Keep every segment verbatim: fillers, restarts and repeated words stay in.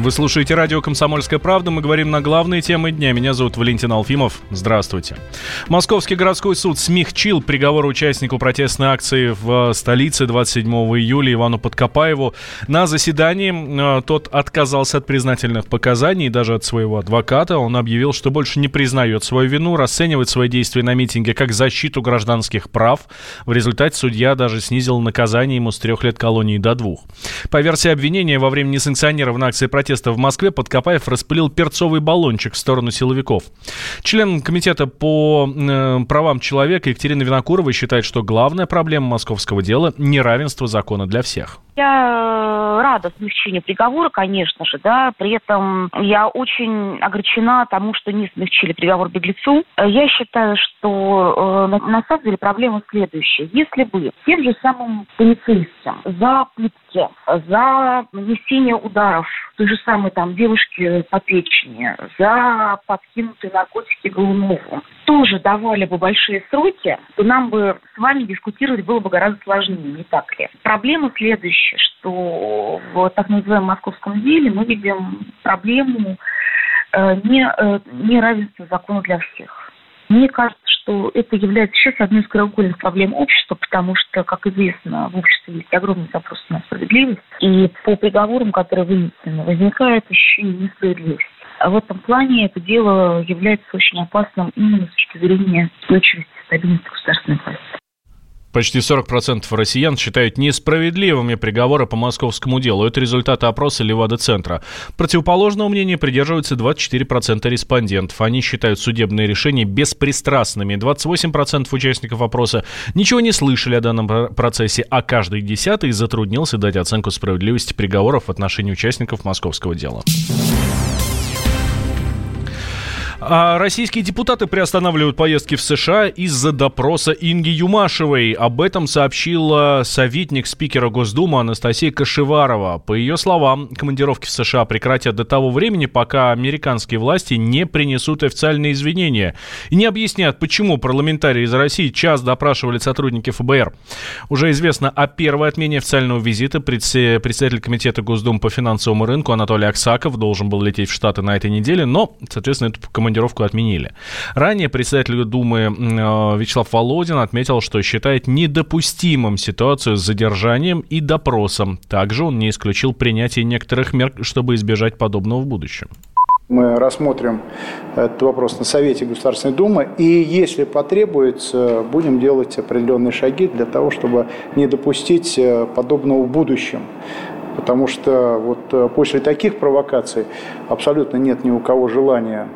Вы слушаете радио «Комсомольская правда». Мы говорим на главные темы дня. Меня зовут Валентин Алфимов. Здравствуйте. Московский городской суд смягчил приговор участнику протестной акции в столице двадцать седьмого июля Ивану Подкопаеву. На заседании тот отказался от признательных показаний, даже от своего адвоката. Он объявил, что больше не признает свою вину, расценивает свои действия на митинге как защиту гражданских прав. В результате судья даже снизил наказание ему с трех лет колонии до двух. По версии обвинения, во время несанкционированной акции протеста в Москве Подкопаев распылил перцовый баллончик в сторону силовиков. Член комитета по э, правам человека Екатерина Винокурова считает, что главная проблема московского дела – неравенство закона для всех. Я рада смягчению приговора, конечно же, да, при этом я очень огорчена тому, что не смягчили приговор беглецу. Я считаю, что э, на самом деле проблема следующая. Если бы тем же самым полицейским за пытки, за нанесение ударов той же самой там девушке по печени, за подкинутые наркотики Голунову тоже давали бы большие сроки, то нам бы с вами дискутировать было бы гораздо сложнее, не так ли? Проблема следующая, что в так называемом московском деле мы видим проблему э, не, э, неравенства закона для всех. Мне кажется, что это является сейчас одной из краеугольных проблем общества, потому что, как известно, в обществе есть огромный запрос на справедливость, и по приговорам, которые вынесены, возникает еще и несправедливость. В этом плане это дело является очень опасным именно с точки зрения устойчивости и стабильности государственной власти. Почти сорок процентов россиян считают несправедливыми приговоры по московскому делу. Это результаты опроса Левада-центра. Противоположного мнения придерживаются двадцать четыре процента респондентов. Они считают судебные решения беспристрастными. двадцать восемь процентов участников опроса ничего не слышали о данном процессе, а каждый десятый затруднился дать оценку справедливости приговоров в отношении участников московского дела. А российские депутаты приостанавливают поездки в США из-за допроса Инги Юмашевой. Об этом сообщила советник спикера Госдумы Анастасия Кашеварова. По ее словам, командировки в США прекратят до того времени, пока американские власти не принесут официальные извинения и не объяснят, почему парламентарии из России час допрашивали сотрудники ФБР. Уже известно о первой отмене официального визита. Председатель комитета Госдумы по финансовому рынку Анатолий Аксаков должен был лететь в Штаты на этой неделе, но, соответственно, это командировка. Командировку отменили. Ранее председатель Думы э, Вячеслав Володин отметил, что считает недопустимым ситуацию с задержанием и допросом. Также он не исключил принятие некоторых мер, чтобы избежать подобного в будущем. Мы рассмотрим этот вопрос на Совете Государственной Думы, и если потребуется, будем делать определенные шаги для того, чтобы не допустить подобного в будущем. Потому что вот после таких провокаций абсолютно нет ни у кого желания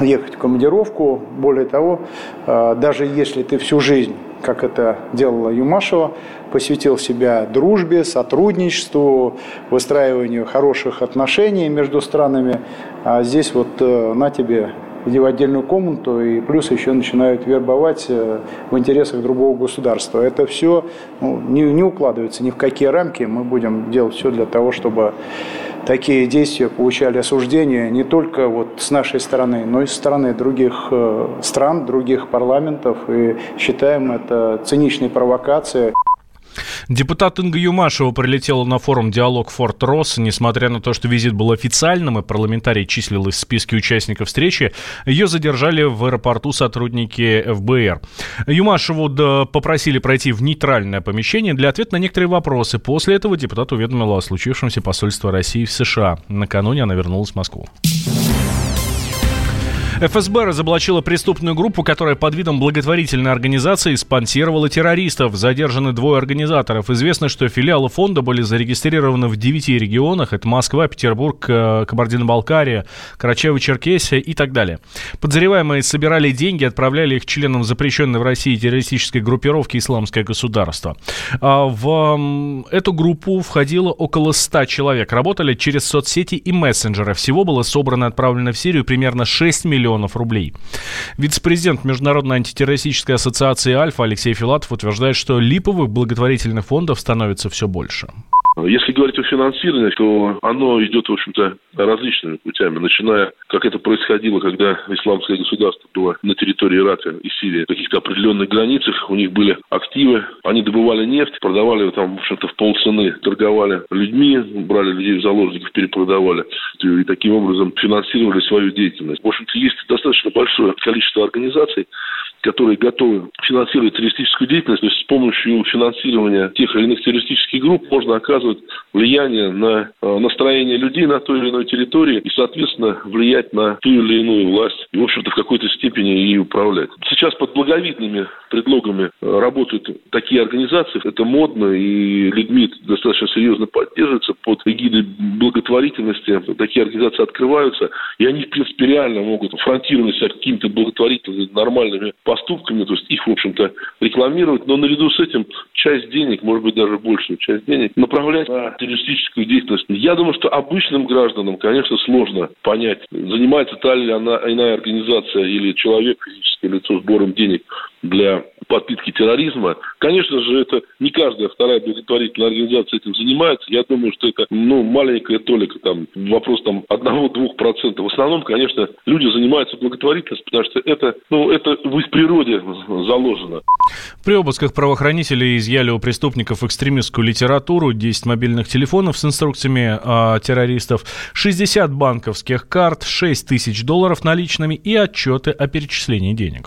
ехать в командировку. Более того, даже если ты всю жизнь, как это делала Юмашева, посвятил себя дружбе, сотрудничеству, выстраиванию хороших отношений между странами, а здесь вот на тебе, иди в отдельную комнату, и плюс еще начинают вербовать в интересах другого государства. Это все ну, не, не укладывается ни в какие рамки. Мы будем делать все для того, чтобы такие действия получали осуждение не только вот с нашей стороны, но и со стороны других стран, других парламентов. И считаем это циничной провокацией. Депутат Инга Юмашева прилетела на форум «Диалог Форт-Росс». Несмотря на то, что визит был официальным и парламентарий числилась в списке участников встречи, ее задержали в аэропорту сотрудники ФБР. Юмашеву попросили пройти в нейтральное помещение для ответа на некоторые вопросы. После этого депутат уведомила о случившемся посольство России в США. Накануне она вернулась в Москву. эф эс бэ разоблачила преступную группу, которая под видом благотворительной организации спонсировала террористов. Задержаны двое организаторов. Известно, что филиалы фонда были зарегистрированы в девяти регионах. Это Москва, Петербург, Кабардино-Балкария, Карачаево-Черкесия и так далее. Подозреваемые собирали деньги, отправляли их членам запрещенной в России террористической группировки «Исламское государство». В эту группу входило около ста человек. Работали через соцсети и мессенджеры. Всего было собрано и отправлено в Сирию примерно шесть миллионов рублей. Вице-президент Международной антитеррористической ассоциации «Альфа» Алексей Филатов утверждает, что липовых благотворительных фондов становится все больше. Если говорить о финансировании, то оно идет, в общем-то, различными путями, начиная, как это происходило, когда Исламское государство было на территории Ирака и Сирии, в каких-то определенных границах, у них были активы, они добывали нефть, продавали там, в общем-то, в полцены, торговали людьми, брали людей в заложников, перепродавали, и таким образом финансировали свою деятельность. В общем-то, есть достаточно большое количество организаций, которые готовы финансировать террористическую деятельность, то есть с помощью финансирования тех или иных террористических групп можно оказывать влияние на настроение людей на той или иной территории и, соответственно, влиять на ту или иную власть и, в общем-то, в какой-то степени ей управлять. Сейчас под благовидными предлогами работают такие организации, это модно, и людьми достаточно серьезно поддерживается под эгидой благотворительности. Такие организации открываются, и они, в принципе, реально могут фронтировать себя какими-то благотворительными, нормальными поступками, то есть их, в общем-то, рекламировать, но наряду с этим часть денег, может быть, даже большую часть денег, направлять на террористическую деятельность. Я думаю, что обычным гражданам, конечно, сложно понять, занимается та или она, иная организация или человек, физическое лицо сбором денег для подпитки терроризма. Конечно же, это не каждая вторая благотворительная организация этим занимается. Я думаю, что это, ну, маленькая толика, там, вопрос, там, одного-двух процентов. В основном, конечно, люди занимаются благотворительностью, потому что это, ну, это в их природе заложено. При обысках правоохранители изъяли у преступников экстремистскую литературу, десять мобильных телефонов с инструкциями э, террористов, шестьдесят банковских карт, шесть тысяч долларов наличными и отчеты о перечислении денег.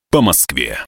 По Москве.